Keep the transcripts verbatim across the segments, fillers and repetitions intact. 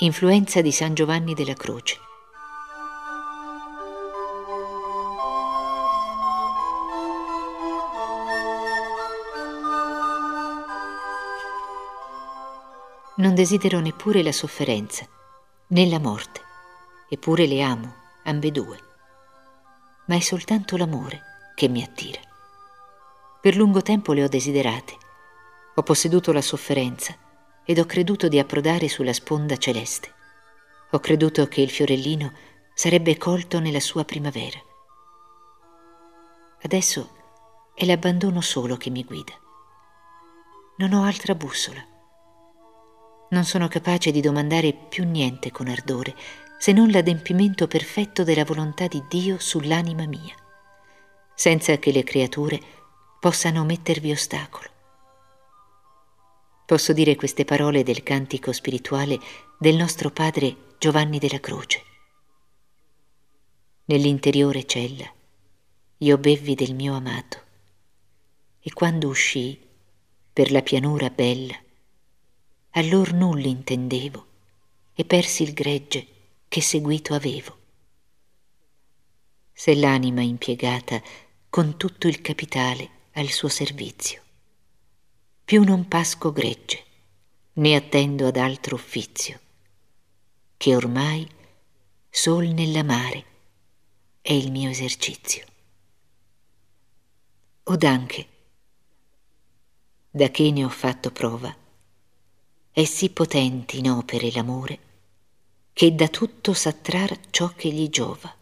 Influenza di San Giovanni della Croce. Non desidero neppure la sofferenza, né la morte, eppure le amo, ambedue. Ma è soltanto l'amore che mi attira. Per lungo tempo le ho desiderate, ho posseduto la sofferenza ed ho creduto di approdare sulla sponda celeste. Ho creduto che il fiorellino sarebbe colto nella sua primavera. Adesso è l'abbandono solo che mi guida. Non ho altra bussola. Non sono capace di domandare più niente con ardore, se non l'adempimento perfetto della volontà di Dio sull'anima mia, senza che le creature possano mettervi ostacolo. Posso dire queste parole del cantico spirituale del nostro padre Giovanni della Croce. Nell'interiore cella io bevvi del mio amato, e quando uscii per la pianura bella, allor nulla intendevo e persi il gregge che seguito avevo. Se l'anima impiegata con tutto il capitale al suo servizio, più non pasco gregge, né attendo ad altro uffizio, che ormai sol nell'amare è il mio esercizio. Od anche, da che ne ho fatto prova, è sì potente in opere l'amore, che da tutto s'attrar ciò che gli giova,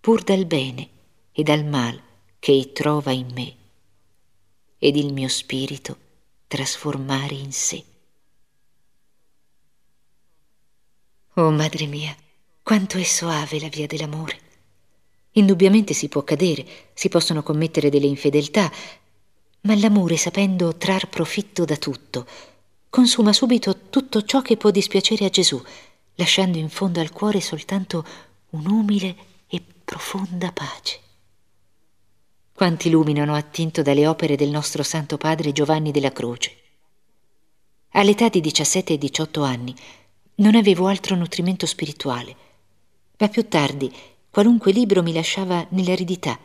pur dal bene e dal mal che i trova in me, ed il mio spirito trasformare in sé. Oh madre mia, quanto è soave la via dell'amore! Indubbiamente si può cadere, si possono commettere delle infedeltà, ma l'amore, sapendo trar profitto da tutto, consuma subito tutto ciò che può dispiacere a Gesù, lasciando in fondo al cuore soltanto un'umile e profonda pace. Quanti lumini hanno attinto dalle opere del nostro Santo Padre Giovanni della Croce. All'età di diciassette e diciotto anni non avevo altro nutrimento spirituale, ma più tardi qualunque libro mi lasciava nell'eredità,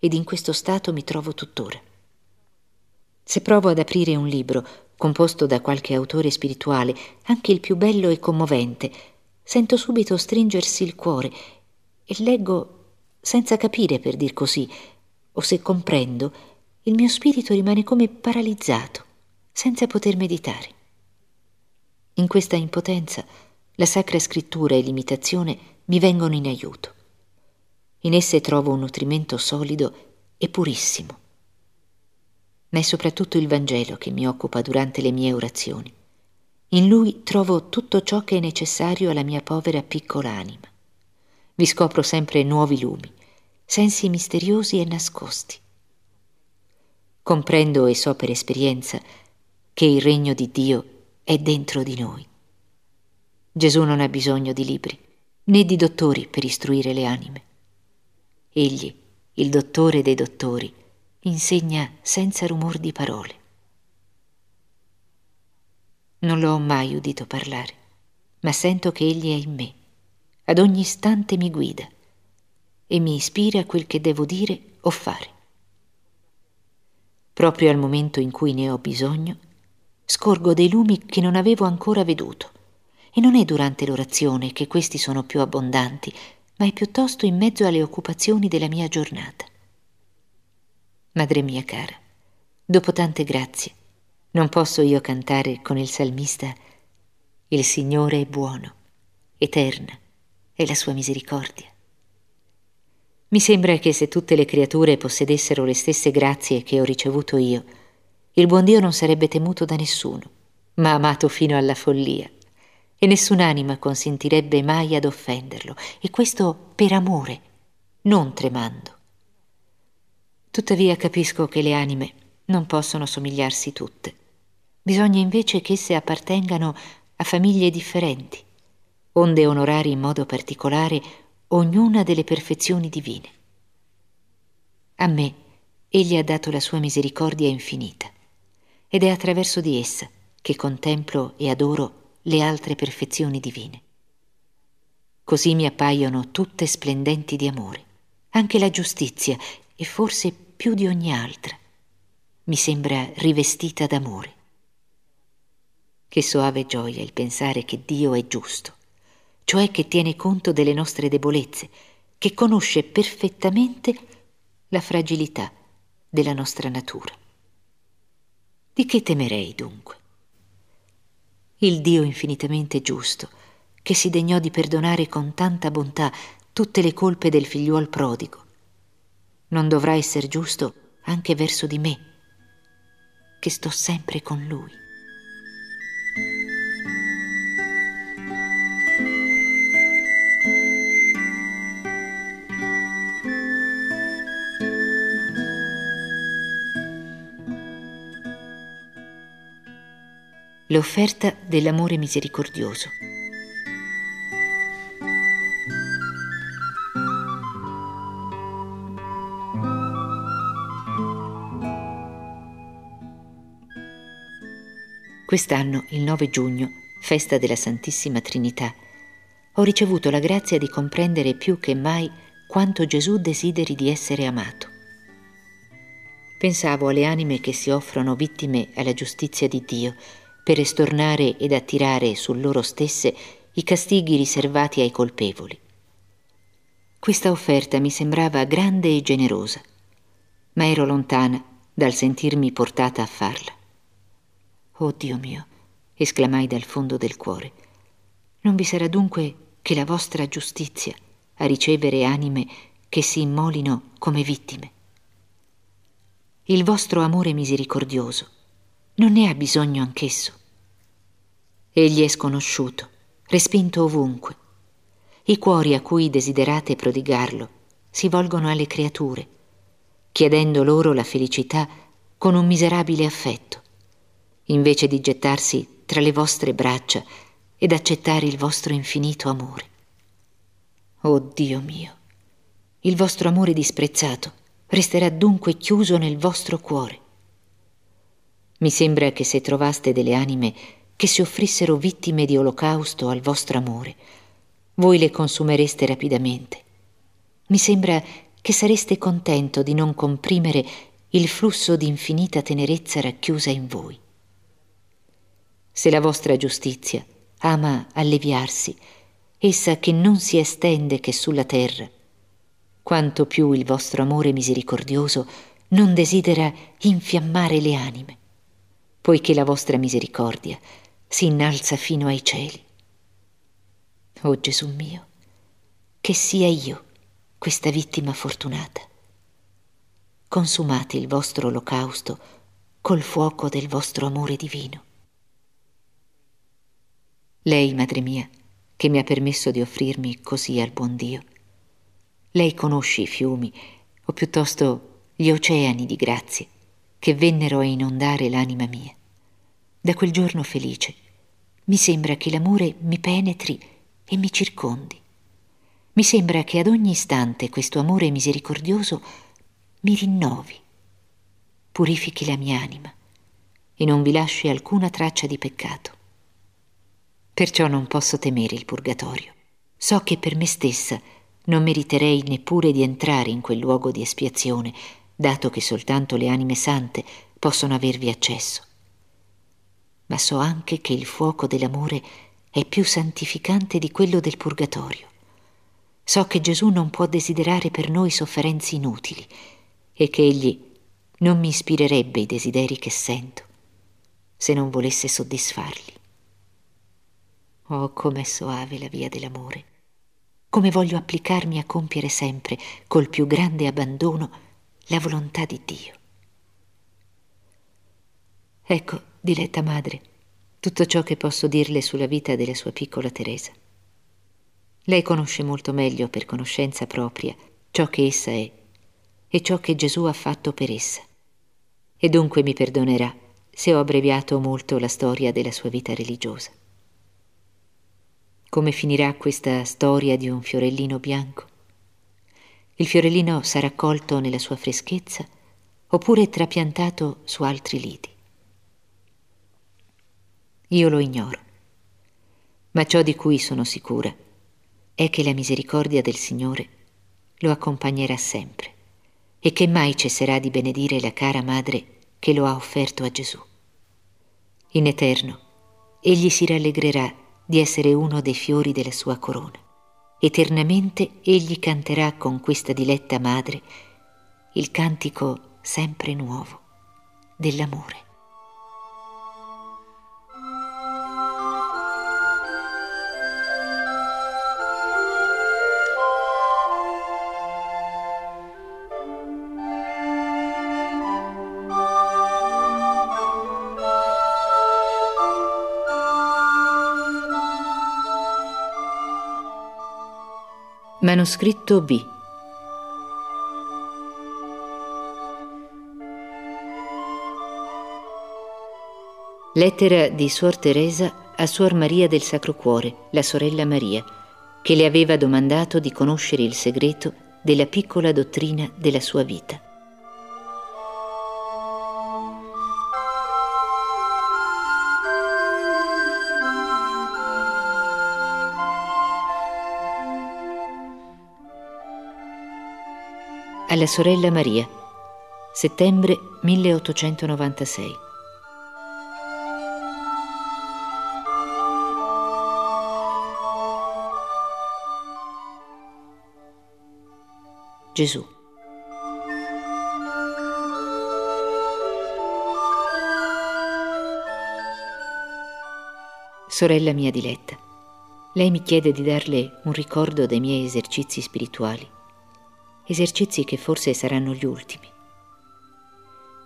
ed in questo stato mi trovo tuttora. Se provo ad aprire un libro composto da qualche autore spirituale, anche il più bello e commovente, sento subito stringersi il cuore e leggo senza capire, per dir così, o se comprendo, il mio spirito rimane come paralizzato, senza poter meditare. In questa impotenza, la Sacra Scrittura e l'imitazione mi vengono in aiuto. In esse trovo un nutrimento solido e purissimo. Ma è soprattutto il Vangelo che mi occupa durante le mie orazioni. In lui trovo tutto ciò che è necessario alla mia povera piccola anima. Vi scopro sempre nuovi lumi, sensi misteriosi e nascosti. Comprendo e so per esperienza che il regno di Dio è dentro di noi. Gesù non ha bisogno di libri, né di dottori per istruire le anime. Egli, il dottore dei dottori, insegna senza rumor di parole. Non l'ho mai udito parlare, ma sento che egli è in me, ad ogni istante mi guida e mi ispira a quel che devo dire o fare. Proprio al momento in cui ne ho bisogno, scorgo dei lumi che non avevo ancora veduto, e non è durante l'orazione che questi sono più abbondanti, ma è piuttosto in mezzo alle occupazioni della mia giornata. Madre mia cara, dopo tante grazie, non posso io cantare con il salmista: «Il Signore è buono, eterna è la sua misericordia». Mi sembra che se tutte le creature possedessero le stesse grazie che ho ricevuto io, il buon Dio non sarebbe temuto da nessuno, ma amato fino alla follia, e nessun'anima consentirebbe mai ad offenderlo, e questo per amore, non tremando. Tuttavia capisco che le anime non possono somigliarsi tutte. Bisogna invece che esse appartengano a famiglie differenti, onde onorare in modo particolare ognuna delle perfezioni divine. A me egli ha dato la sua misericordia infinita, ed è attraverso di essa che contemplo e adoro le altre perfezioni divine. Così mi appaiono tutte splendenti di amore, anche la giustizia, e forse più di ogni altra, mi sembra rivestita d'amore. Che soave gioia il pensare che Dio è giusto, cioè che tiene conto delle nostre debolezze, che conosce perfettamente la fragilità della nostra natura. Di che temerei dunque? Il Dio infinitamente giusto, che si degnò di perdonare con tanta bontà tutte le colpe del figliuol prodigo, non dovrà essere giusto anche verso di me, che sto sempre con Lui. L'offerta dell'amore misericordioso. Quest'anno, il nove giugno, festa della Santissima Trinità, ho ricevuto la grazia di comprendere più che mai quanto Gesù desideri di essere amato. Pensavo alle anime che si offrono vittime alla giustizia di Dio, per estornare ed attirare su loro stesse i castighi riservati ai colpevoli. Questa offerta mi sembrava grande e generosa, ma ero lontana dal sentirmi portata a farla. «Oh Dio mio!» esclamai dal fondo del cuore. «Non vi sarà dunque che la vostra giustizia a ricevere anime che si immolino come vittime. Il vostro amore misericordioso non ne ha bisogno anch'esso. Egli è sconosciuto, respinto ovunque. I cuori a cui desiderate prodigarlo si volgono alle creature, chiedendo loro la felicità con un miserabile affetto, invece di gettarsi tra le vostre braccia ed accettare il vostro infinito amore. Oh Dio mio, il vostro amore disprezzato resterà dunque chiuso nel vostro cuore. Mi sembra che se trovaste delle anime che si offrissero vittime di olocausto al vostro amore, voi le consumereste rapidamente. Mi sembra che sareste contento di non comprimere il flusso di infinita tenerezza racchiusa in voi. Se la vostra giustizia ama alleviarsi, essa che non si estende che sulla terra, quanto più il vostro amore misericordioso non desidera infiammare le anime, poiché la vostra misericordia si innalza fino ai cieli. O Gesù mio, che sia io questa vittima fortunata. Consumate il vostro olocausto col fuoco del vostro amore divino. Lei, madre mia, che mi ha permesso di offrirmi così al buon Dio, lei conosce i fiumi, o piuttosto gli oceani di grazie, che vennero a inondare l'anima mia. Da quel giorno felice, mi sembra che l'amore mi penetri e mi circondi. Mi sembra che ad ogni istante questo amore misericordioso mi rinnovi, purifichi la mia anima e non vi lasci alcuna traccia di peccato. Perciò non posso temere il purgatorio. So che per me stessa non meriterei neppure di entrare in quel luogo di espiazione, dato che soltanto le anime sante possono avervi accesso. Ma so anche che il fuoco dell'amore è più santificante di quello del purgatorio. So che Gesù non può desiderare per noi sofferenze inutili e che Egli non mi ispirerebbe i desideri che sento se non volesse soddisfarli. Oh, com'è soave la via dell'amore! Come voglio applicarmi a compiere sempre, col più grande abbandono, la volontà di Dio. Ecco, diletta madre, tutto ciò che posso dirle sulla vita della sua piccola Teresa. Lei conosce molto meglio, per conoscenza propria, ciò che essa è e ciò che Gesù ha fatto per essa. E dunque mi perdonerà se ho abbreviato molto la storia della sua vita religiosa. Come finirà questa storia di un fiorellino bianco? Il fiorellino sarà raccolto nella sua freschezza oppure trapiantato su altri lidi. Io lo ignoro. ma ciò di cui sono sicura è che la misericordia del Signore lo accompagnerà sempre e che mai cesserà di benedire la cara madre che lo ha offerto a Gesù. In eterno, egli si rallegrerà di essere uno dei fiori della sua corona. Eternamente egli canterà con questa diletta madre il cantico sempre nuovo dell'amore. Manoscritto B. Lettera di Suor Teresa a Suor Maria del Sacro Cuore, la sorella Maria, che le aveva domandato di conoscere il segreto della piccola dottrina della sua vita. Alla sorella Maria, settembre milleottocentonovantasei. Gesù. Sorella mia diletta, lei mi chiede di darle un ricordo dei miei esercizi spirituali. Esercizi che forse saranno gli ultimi.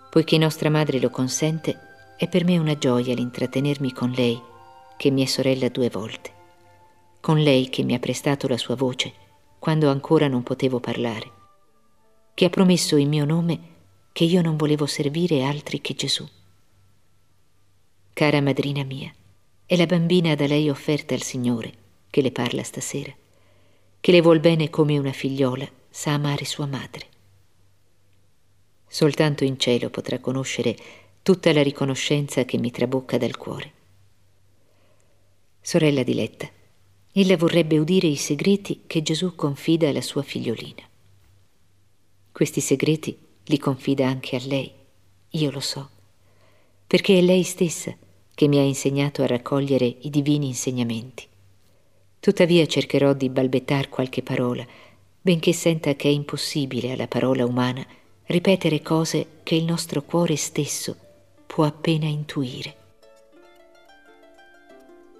Poiché nostra madre lo consente, è per me una gioia l'intratenermi con lei, che mi è sorella due volte, con lei che mi ha prestato la sua voce quando ancora non potevo parlare, che ha promesso in mio nome che io non volevo servire altri che Gesù. Cara madrina mia, è la bambina da lei offerta al Signore che le parla stasera, che le vuol bene come una figliola sa amare sua madre. Soltanto in cielo potrà conoscere tutta la riconoscenza che mi trabocca dal cuore. Sorella diletta, ella vorrebbe udire i segreti che Gesù confida alla sua figliolina. Questi segreti li confida anche a lei, io lo so, perché è lei stessa che mi ha insegnato a raccogliere i divini insegnamenti. Tuttavia cercherò di balbettar qualche parola, benché senta che è impossibile alla parola umana ripetere cose che il nostro cuore stesso può appena intuire.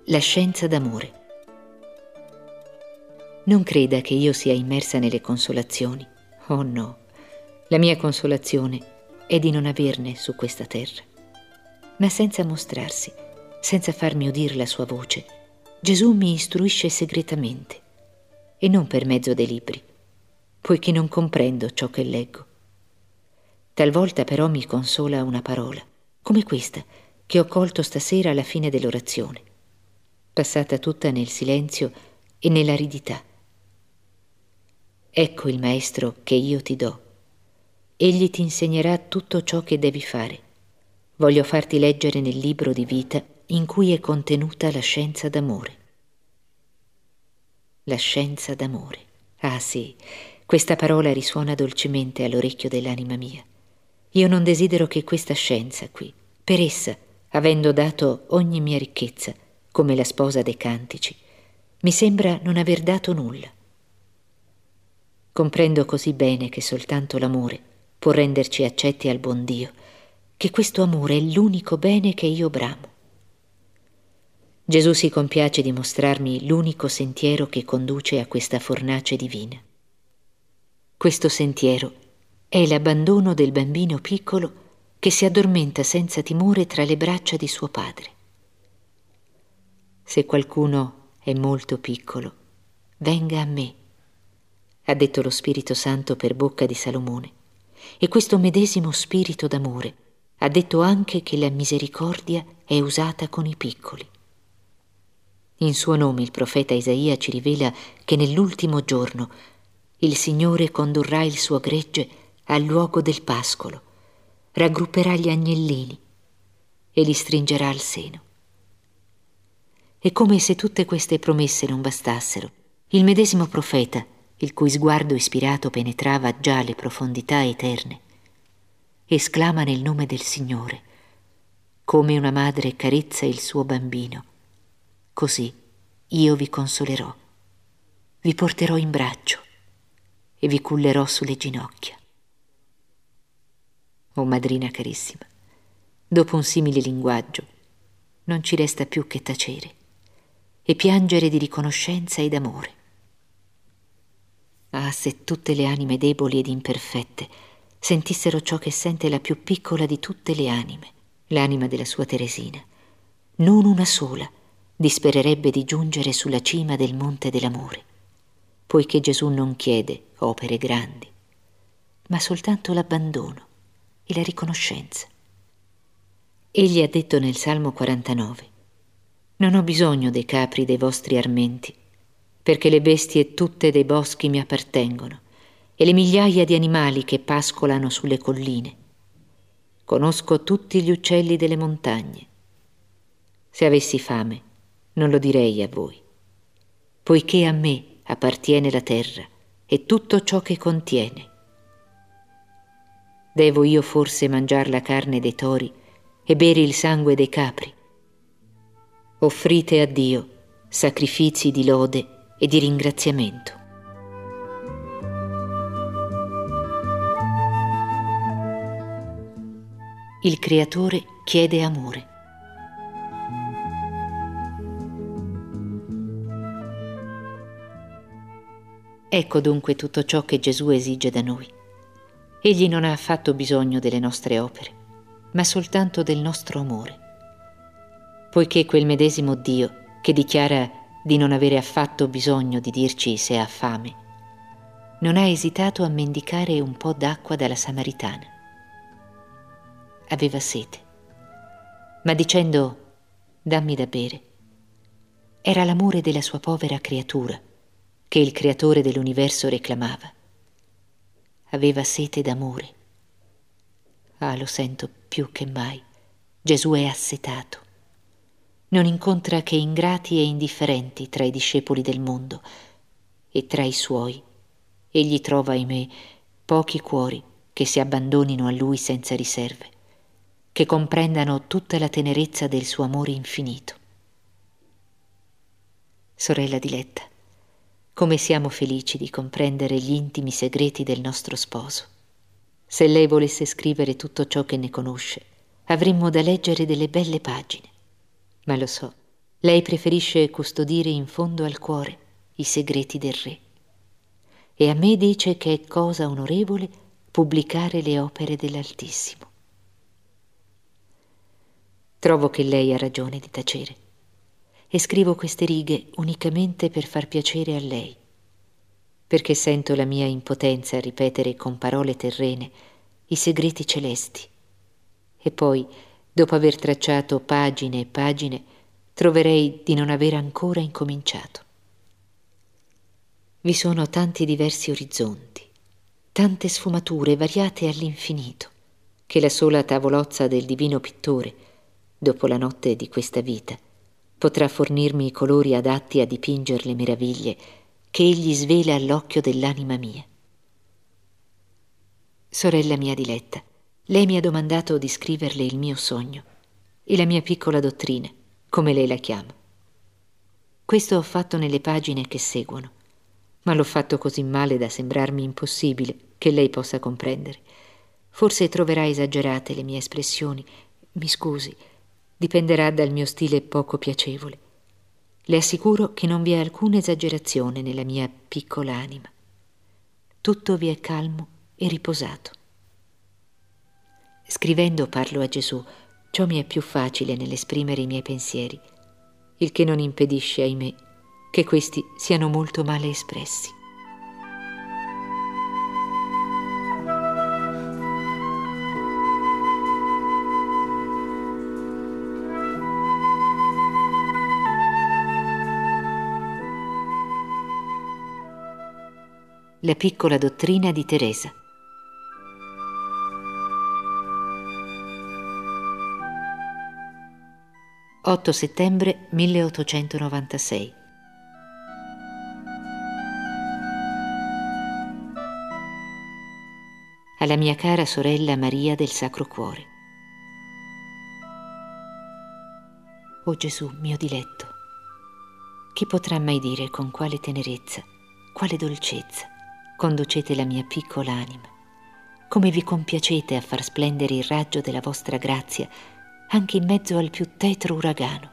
La scienza d'amore. Non creda che io sia immersa nelle consolazioni. Oh no, la mia consolazione è di non averne su questa terra. Ma senza mostrarsi, senza farmi udire la sua voce, Gesù mi istruisce segretamente, e non per mezzo dei libri, poiché non comprendo ciò che leggo. Talvolta però mi consola una parola, come questa, che ho colto stasera alla fine dell'orazione, passata tutta nel silenzio e nell'aridità. Ecco il maestro che io ti do. Egli ti insegnerà tutto ciò che devi fare. Voglio farti leggere nel libro di vita in cui è contenuta la scienza d'amore. La scienza d'amore. Ah sì, questa parola risuona dolcemente all'orecchio dell'anima mia. Io non desidero che questa scienza qui, per essa, avendo dato ogni mia ricchezza, come la sposa dei cantici, mi sembra non aver dato nulla. Comprendo così bene che soltanto l'amore può renderci accetti al buon Dio, che questo amore è l'unico bene che io bramo. Gesù si compiace di mostrarmi l'unico sentiero che conduce a questa fornace divina. Questo sentiero è l'abbandono del bambino piccolo che si addormenta senza timore tra le braccia di suo padre. Se qualcuno è molto piccolo, venga a me, ha detto lo Spirito Santo per bocca di Salomone, e questo medesimo spirito d'amore ha detto anche che la misericordia è usata con i piccoli. In suo nome il profeta Isaia ci rivela che nell'ultimo giorno il Signore condurrà il suo gregge al luogo del pascolo, raggrupperà gli agnellini e li stringerà al seno. E come se tutte queste promesse non bastassero, il medesimo profeta, il cui sguardo ispirato penetrava già le profondità eterne, esclama nel nome del Signore: come una madre carezza il suo bambino, così io vi consolerò, vi porterò in braccio e vi cullerò sulle ginocchia. O madrina carissima, dopo un simile linguaggio non ci resta più che tacere e piangere di riconoscenza ed amore. Ah, se tutte le anime deboli ed imperfette sentissero ciò che sente la più piccola di tutte le anime, l'anima della sua Teresina, non una sola dispererebbe di giungere sulla cima del monte dell'amore, poiché Gesù non chiede opere grandi, ma soltanto l'abbandono e la riconoscenza. Egli ha detto nel Salmo quarantanove: «Non ho bisogno dei capri dei vostri armenti, perché le bestie tutte dei boschi mi appartengono e le migliaia di animali che pascolano sulle colline. Conosco tutti gli uccelli delle montagne. Se avessi fame, non lo direi a voi, poiché a me appartiene la terra e tutto ciò che contiene. Devo io forse mangiar la carne dei tori e bere il sangue dei capri? Offrite a Dio sacrifici di lode e di ringraziamento». Il Creatore chiede amore. Ecco dunque tutto ciò che Gesù esige da noi. Egli non ha affatto bisogno delle nostre opere, ma soltanto del nostro amore, poiché quel medesimo Dio che dichiara di non avere affatto bisogno di dirci se ha fame, non ha esitato a mendicare un po' d'acqua dalla Samaritana. Aveva sete, ma dicendo «dammi da bere», era l'amore della sua povera creatura che il Creatore dell'universo reclamava. Aveva sete d'amore. Ah, lo sento più che mai. Gesù è assetato. Non incontra che ingrati e indifferenti tra i discepoli del mondo, e tra i suoi egli trova, ahimè, pochi cuori che si abbandonino a lui senza riserve, che comprendano tutta la tenerezza del suo amore infinito. Sorella diletta, come siamo felici di comprendere gli intimi segreti del nostro sposo. Se lei volesse scrivere tutto ciò che ne conosce, avremmo da leggere delle belle pagine. Ma lo so, lei preferisce custodire in fondo al cuore i segreti del Re. E a me dice che è cosa onorevole pubblicare le opere dell'Altissimo. Trovo che lei ha ragione di tacere e scrivo queste righe unicamente per far piacere a lei, perché sento la mia impotenza a ripetere con parole terrene i segreti celesti. E poi, dopo aver tracciato pagine e pagine, troverei di non aver ancora incominciato. Vi sono tanti diversi orizzonti, tante sfumature variate all'infinito, che la sola tavolozza del divino pittore, dopo la notte di questa vita, potrà fornirmi i colori adatti a dipingere le meraviglie che egli svela all'occhio dell'anima mia. Sorella mia diletta, lei mi ha domandato di scriverle il mio sogno e la mia piccola dottrina, come lei la chiama. Questo ho fatto nelle pagine che seguono, ma l'ho fatto così male da sembrarmi impossibile che lei possa comprendere. Forse troverà esagerate le mie espressioni, mi scusi, dipenderà dal mio stile poco piacevole. Le assicuro che non vi è alcuna esagerazione nella mia piccola anima. Tutto vi è calmo e riposato. Scrivendo parlo a Gesù, ciò mi è più facile nell'esprimere i miei pensieri, il che non impedisce, ahimè, che questi siano molto male espressi. La piccola dottrina di Teresa. Ho otto settembre milleottocentonovantasei. Alla mia cara sorella Maria del Sacro Cuore. O Gesù, mio diletto, chi potrà mai dire con quale tenerezza, quale dolcezza conducete la mia piccola anima, come vi compiacete a far splendere il raggio della vostra grazia anche in mezzo al più tetro uragano.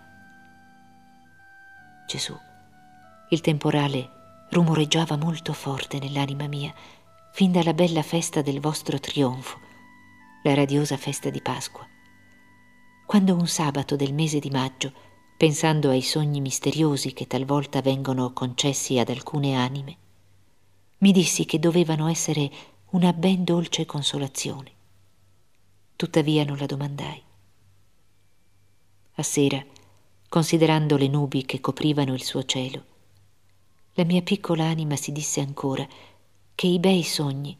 Gesù, il temporale rumoreggiava molto forte nell'anima mia fin dalla bella festa del vostro trionfo, la radiosa festa di Pasqua, quando un sabato del mese di maggio, pensando ai sogni misteriosi che talvolta vengono concessi ad alcune anime, mi dissi che dovevano essere una ben dolce consolazione. Tuttavia non la domandai. A sera, considerando le nubi che coprivano il suo cielo, la mia piccola anima si disse ancora che i bei sogni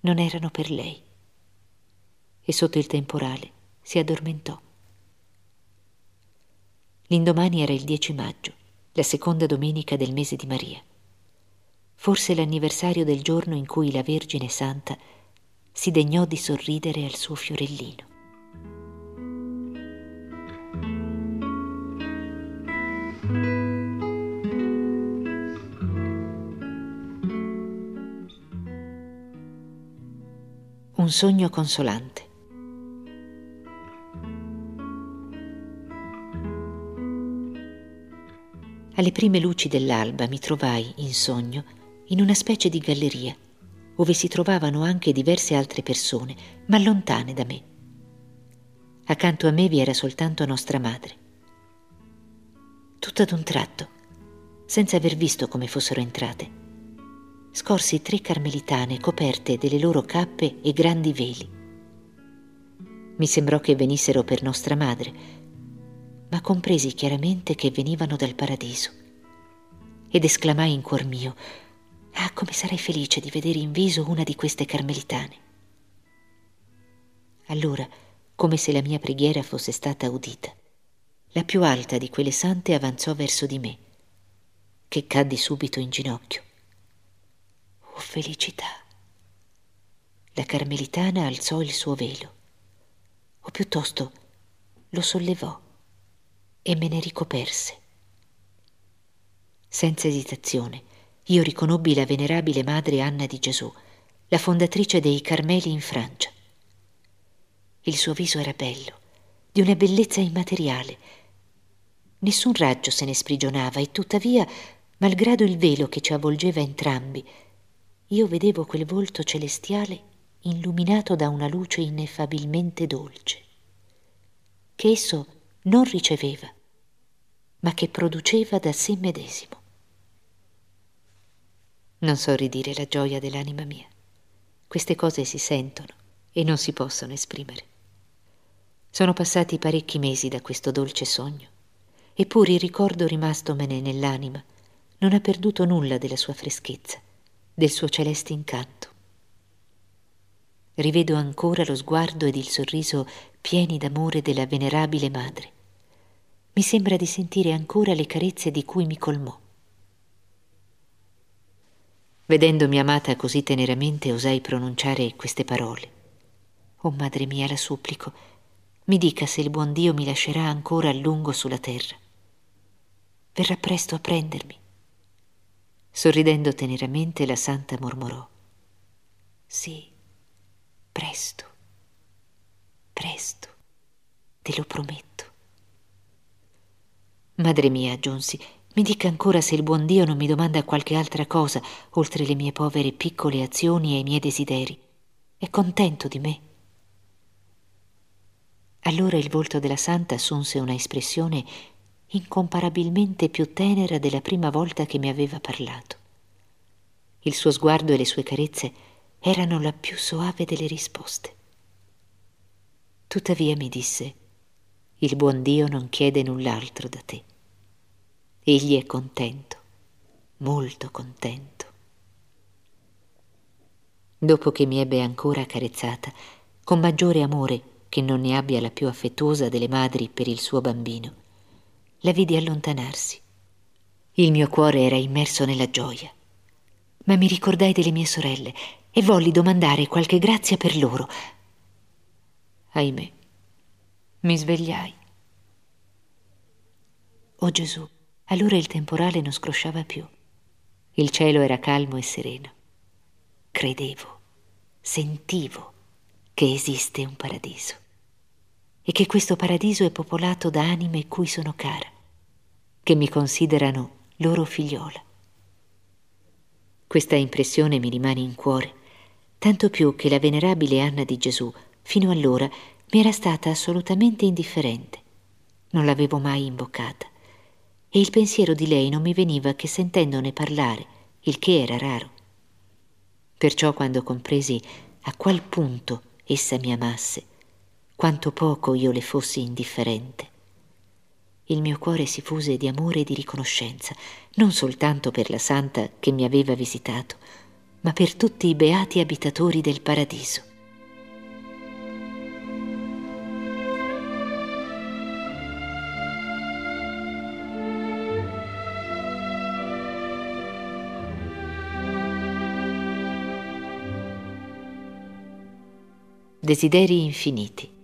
non erano per lei, e sotto il temporale si addormentò. L'indomani era il dieci maggio, la seconda domenica del mese di Maria, forse l'anniversario del giorno in cui la Vergine Santa si degnò di sorridere al suo fiorellino. Un sogno consolante. Alle prime luci dell'alba mi trovai, in sogno, in una specie di galleria, dove si trovavano anche diverse altre persone, ma lontane da me. Accanto a me vi era soltanto nostra madre. Tutto ad un tratto, senza aver visto come fossero entrate, scorsi tre carmelitane coperte delle loro cappe e grandi veli. Mi sembrò che venissero per nostra madre, ma compresi chiaramente che venivano dal paradiso, ed esclamai in cuor mio: «Ah, come sarei felice di vedere in viso una di queste carmelitane!» Allora, come se la mia preghiera fosse stata udita, la più alta di quelle sante avanzò verso di me, che caddi subito in ginocchio. «Oh, felicità!» La carmelitana alzò il suo velo, o piuttosto lo sollevò, e me ne ricoperse. Senza esitazione io riconobbi la venerabile madre Anna di Gesù, la fondatrice dei Carmeli in Francia. Il suo viso era bello, di una bellezza immateriale. Nessun raggio se ne sprigionava, e tuttavia, malgrado il velo che ci avvolgeva entrambi, io vedevo quel volto celestiale illuminato da una luce ineffabilmente dolce, che esso non riceveva, ma che produceva da sé medesimo. Non so ridire la gioia dell'anima mia. Queste cose si sentono e non si possono esprimere. Sono passati parecchi mesi da questo dolce sogno, eppure il ricordo rimastomene nell'anima non ha perduto nulla della sua freschezza, del suo celeste incanto. Rivedo ancora lo sguardo ed il sorriso pieni d'amore della venerabile madre. Mi sembra di sentire ancora le carezze di cui mi colmò. Vedendomi amata così teneramente, osai pronunciare queste parole: «Oh madre mia, la supplico, mi dica se il buon Dio mi lascerà ancora a lungo sulla terra. Verrà presto a prendermi». Sorridendo teneramente, la santa mormorò: «Sì, presto, presto, te lo prometto». «Madre mia», aggiunsi, «mi dica ancora se il buon Dio non mi domanda qualche altra cosa, oltre le mie povere piccole azioni e i miei desideri. È contento di me?» Allora il volto della santa assunse una espressione incomparabilmente più tenera della prima volta che mi aveva parlato. Il suo sguardo e le sue carezze erano la più soave delle risposte. Tuttavia mi disse: «Il buon Dio non chiede null'altro da te. Egli è contento, molto contento». Dopo che mi ebbe ancora accarezzata, con maggiore amore che non ne abbia la più affettuosa delle madri per il suo bambino, la vidi allontanarsi. Il mio cuore era immerso nella gioia, ma mi ricordai delle mie sorelle e volli domandare qualche grazia per loro. Ahimè, mi svegliai. O Gesù, allora il temporale non scrosciava più. Il cielo era calmo e sereno. Credevo, sentivo che esiste un paradiso e che questo paradiso è popolato da anime cui sono cara, che mi considerano loro figliola. Questa impressione mi rimane in cuore, tanto più che la venerabile Anna di Gesù fino allora mi era stata assolutamente indifferente. Non l'avevo mai imboccata e il pensiero di lei non mi veniva che sentendone parlare, il che era raro. Perciò quando compresi a qual punto essa mi amasse, quanto poco io le fossi indifferente, il mio cuore si fuse di amore e di riconoscenza, non soltanto per la santa che mi aveva visitato, ma per tutti i beati abitatori del paradiso. Desideri infiniti.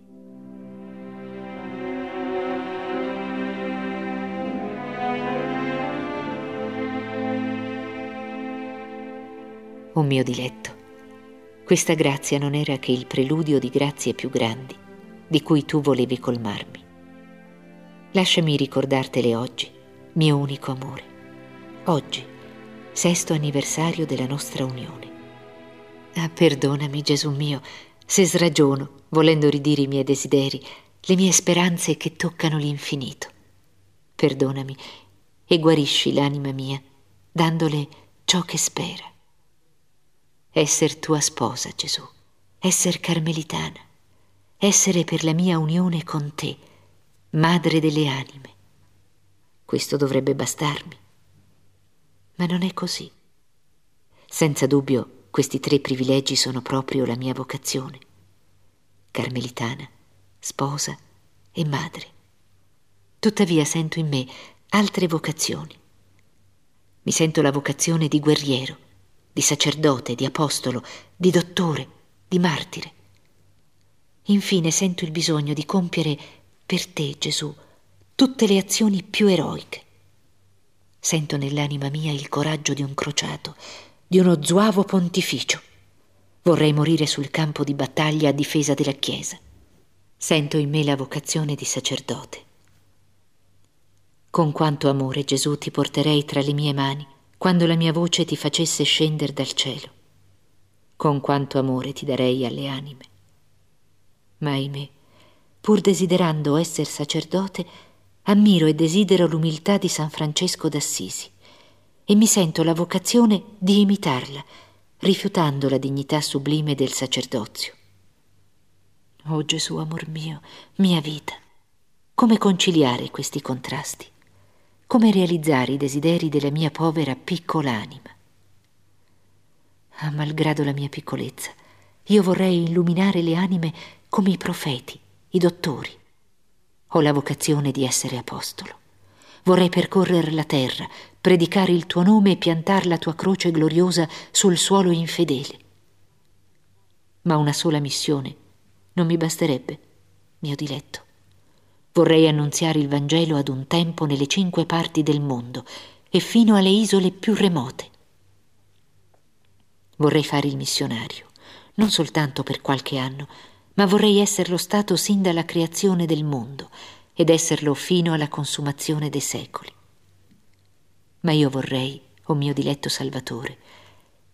O mio diletto, questa grazia non era che il preludio di grazie più grandi di cui tu volevi colmarmi. Lasciami ricordartele oggi, mio unico amore. Oggi, sesto anniversario della nostra unione. Ah, perdonami, Gesù mio, se sragiono, volendo ridire i miei desideri, le mie speranze che toccano l'infinito. Perdonami e guarisci l'anima mia, dandole ciò che spera. Esser tua sposa, Gesù, esser carmelitana, essere per la mia unione con te, madre delle anime. Questo dovrebbe bastarmi, ma non è così. Senza dubbio, questi tre privilegi sono proprio la mia vocazione: carmelitana, sposa e madre. Tuttavia sento in me altre vocazioni. Mi sento la vocazione di guerriero, di sacerdote, di apostolo, di dottore, di martire. Infine sento il bisogno di compiere per te, Gesù, tutte le azioni più eroiche. Sento nell'anima mia il coraggio di un crociato, di uno zouavo pontificio. Vorrei morire sul campo di battaglia a difesa della Chiesa. Sento in me la vocazione di sacerdote. Con quanto amore, Gesù, ti porterei tra le mie mani quando la mia voce ti facesse scendere dal cielo. Con quanto amore ti darei alle anime. Ma ahimè, pur desiderando essere sacerdote, ammiro e desidero l'umiltà di San Francesco d'Assisi e mi sento la vocazione di imitarla, rifiutando la dignità sublime del sacerdozio. Oh Gesù, amor mio, mia vita, come conciliare questi contrasti? Come realizzare i desideri della mia povera piccola anima? Ah, malgrado la mia piccolezza, io vorrei illuminare le anime come i profeti, i dottori. Ho la vocazione di essere apostolo. Vorrei percorrere la terra, predicare il tuo nome e piantar la tua croce gloriosa sul suolo infedele. Ma una sola missione non mi basterebbe, mio diletto. Vorrei annunziare il Vangelo ad un tempo nelle cinque parti del mondo e fino alle isole più remote. Vorrei fare il missionario, non soltanto per qualche anno, ma vorrei esserlo stato sin dalla creazione del mondo ed esserlo fino alla consumazione dei secoli. Ma io vorrei, o mio diletto Salvatore,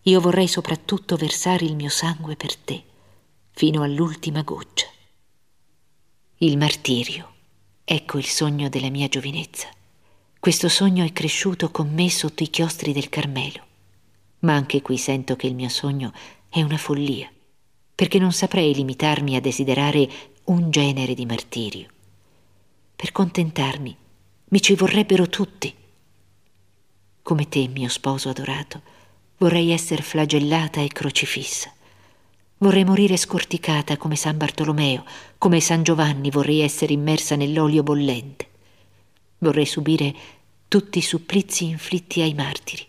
io vorrei soprattutto versare il mio sangue per te, fino all'ultima goccia. Il martirio. Ecco il sogno della mia giovinezza. Questo sogno è cresciuto con me sotto i chiostri del Carmelo. Ma anche qui sento che il mio sogno è una follia, perché non saprei limitarmi a desiderare un genere di martirio. Per contentarmi mi ci vorrebbero tutti. Come te, mio sposo adorato, vorrei essere flagellata e crocifissa. Vorrei morire scorticata come San Bartolomeo, come San Giovanni vorrei essere immersa nell'olio bollente. vorrei subire tutti i supplizi inflitti ai martiri.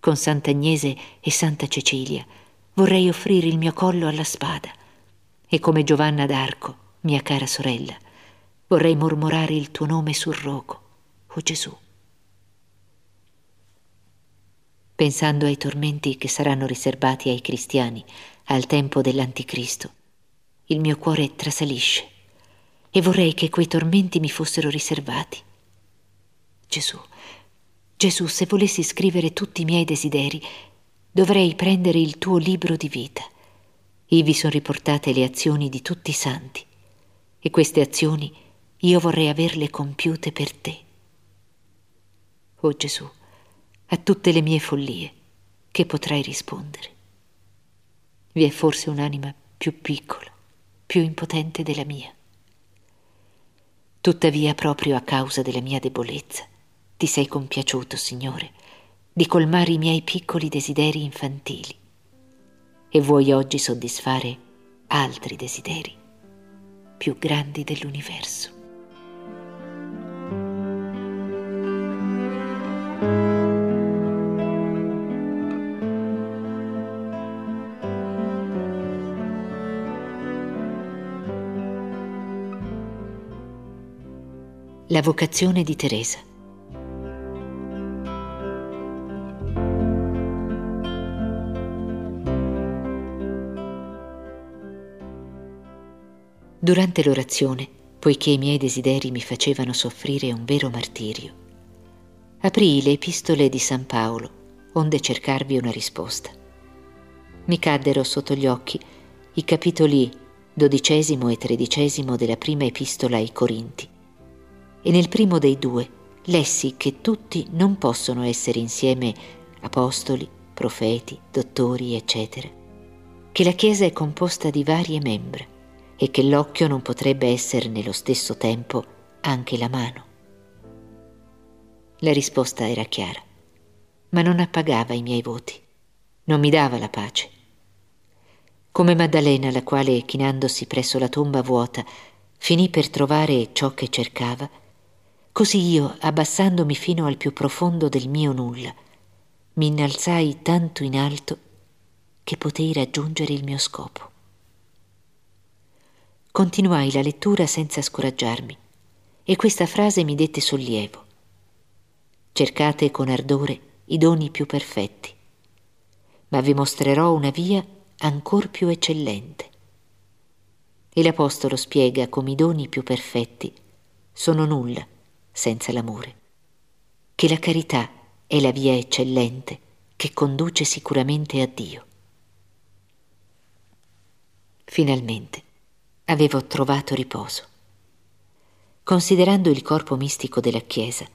Con Sant'Agnese e Santa Cecilia vorrei offrire il mio collo alla spada e, come Giovanna d'Arco, mia cara sorella, vorrei mormorare il tuo nome sul rogo, o Gesù. Pensando ai tormenti che saranno riservati ai cristiani al tempo dell'Anticristo, il mio cuore trasalisce e vorrei che quei tormenti mi fossero riservati. Gesù, Gesù, se volessi scrivere tutti i miei desideri, dovrei prendere il tuo libro di vita. Ivi sono riportate le azioni di tutti i santi, e queste azioni io vorrei averle compiute per te. O Gesù, a tutte le mie follie, che potrai rispondere? Vi è forse un'anima più piccola, più impotente della mia? Tuttavia, proprio a causa della mia debolezza, ti sei compiaciuto, Signore, di colmare i miei piccoli desideri infantili, e vuoi oggi soddisfare altri desideri più grandi dell'universo. La vocazione di Teresa. Durante l'orazione, poiché i miei desideri mi facevano soffrire un vero martirio, aprii le epistole di San Paolo, onde cercarvi una risposta. Mi caddero sotto gli occhi i capitoli dodicesimo e tredicesimo della prima epistola ai Corinti, e nel primo dei due lessi che tutti non possono essere insieme apostoli, profeti, dottori, eccetera, che la Chiesa è composta di varie membra e che l'occhio non potrebbe essere nello stesso tempo anche la mano. La risposta era chiara, ma non appagava i miei voti, non mi dava la pace. Come Maddalena, la quale, chinandosi presso la tomba vuota, finì per trovare ciò che cercava, così io, abbassandomi fino al più profondo del mio nulla, mi innalzai tanto in alto che potei raggiungere il mio scopo. Continuai la lettura senza scoraggiarmi, e questa frase mi dette sollievo. Cercate con ardore i doni più perfetti, ma vi mostrerò una via ancor più eccellente. E l'Apostolo spiega come i doni più perfetti sono nulla senza l'amore, che la carità è la via eccellente che conduce sicuramente a Dio. Finalmente avevo trovato riposo. Considerando il corpo mistico della Chiesa,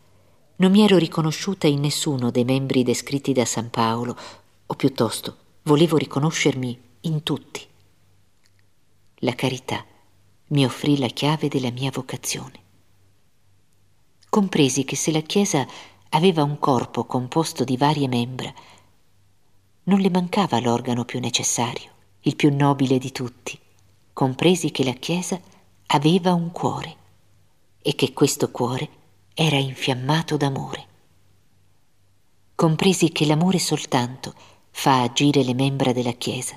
non mi ero riconosciuta in nessuno dei membri descritti da San Paolo, o piuttosto volevo riconoscermi in tutti. La carità mi offrì la chiave della mia vocazione. Compresi che se la Chiesa aveva un corpo composto di varie membra, non le mancava l'organo più necessario, il più nobile di tutti. Compresi che la Chiesa aveva un cuore e che questo cuore era infiammato d'amore. Compresi che l'amore soltanto fa agire le membra della Chiesa,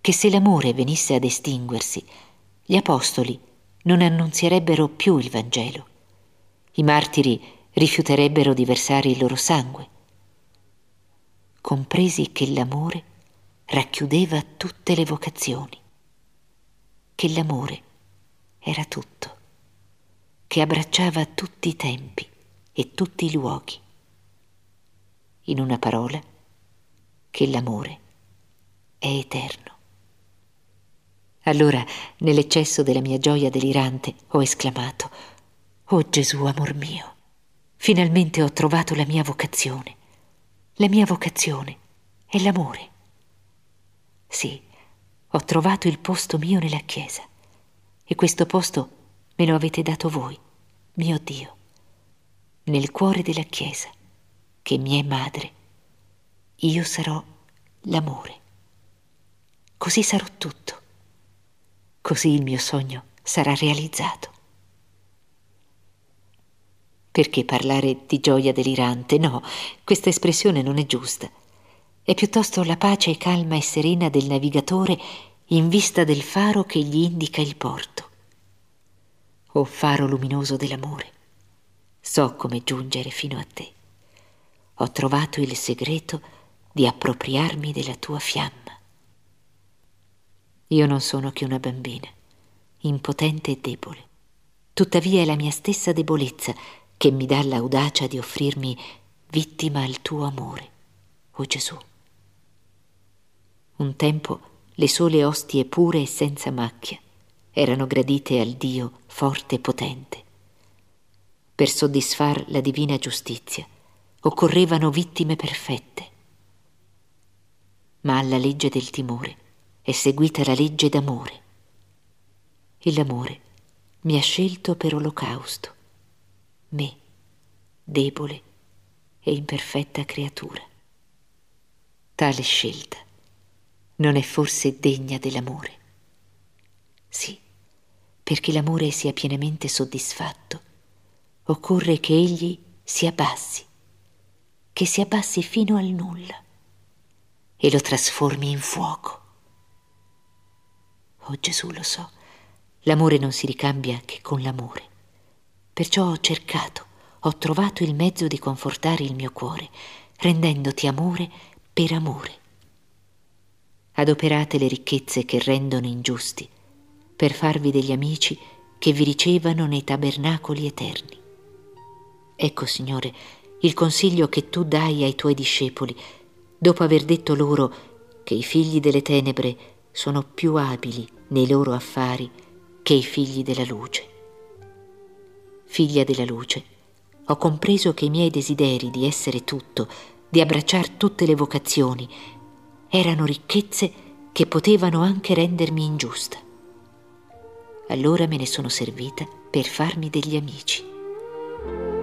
che se l'amore venisse ad estinguersi, gli apostoli non annunzierebbero più il Vangelo, i martiri rifiuterebbero di versare il loro sangue. Compresi che l'amore racchiudeva tutte le vocazioni, che l'amore era tutto, che abbracciava tutti i tempi e tutti i luoghi. In una parola, che l'amore è eterno. Allora, nell'eccesso della mia gioia delirante, ho esclamato: «Oh Gesù, amor mio, finalmente ho trovato la mia vocazione. La mia vocazione è l'amore. Sì, ho trovato il posto mio nella Chiesa, e questo posto me lo avete dato voi, mio Dio, nel cuore della Chiesa, che mi è madre. Io sarò l'amore. Così sarò tutto. Così il mio sogno sarà realizzato». Perché parlare di gioia delirante? No, questa espressione non è giusta. È piuttosto la pace calma e serena del navigatore in vista del faro che gli indica il porto. O faro luminoso dell'amore, so come giungere fino a te. Ho trovato il segreto di appropriarmi della tua fiamma. Io non sono che una bambina, impotente e debole. Tuttavia è la mia stessa debolezza che mi dà l'audacia di offrirmi vittima al tuo amore, o Gesù. Un tempo le sole ostie pure e senza macchia erano gradite al Dio forte e potente. Per soddisfar la divina giustizia occorrevano vittime perfette. Ma alla legge del timore è seguita la legge d'amore. E l'amore mi ha scelto per olocausto, me, debole e imperfetta creatura. Tale scelta non è forse degna dell'amore? Sì, perché l'amore sia pienamente soddisfatto, occorre che egli si abbassi, che si abbassi fino al nulla e lo trasformi in fuoco. Oh Gesù, lo so, l'amore non si ricambia che con l'amore. Perciò ho cercato, ho trovato il mezzo di confortare il mio cuore, rendendoti amore per amore. Adoperate le ricchezze che rendono ingiusti, per farvi degli amici che vi ricevano nei tabernacoli eterni. Ecco, Signore, il consiglio che tu dai ai tuoi discepoli, dopo aver detto loro che i figli delle tenebre sono più abili nei loro affari che i figli della luce. Figlia della luce, ho compreso che i miei desideri di essere tutto, di abbracciar tutte le vocazioni, erano ricchezze che potevano anche rendermi ingiusta. Allora me ne sono servita per farmi degli amici.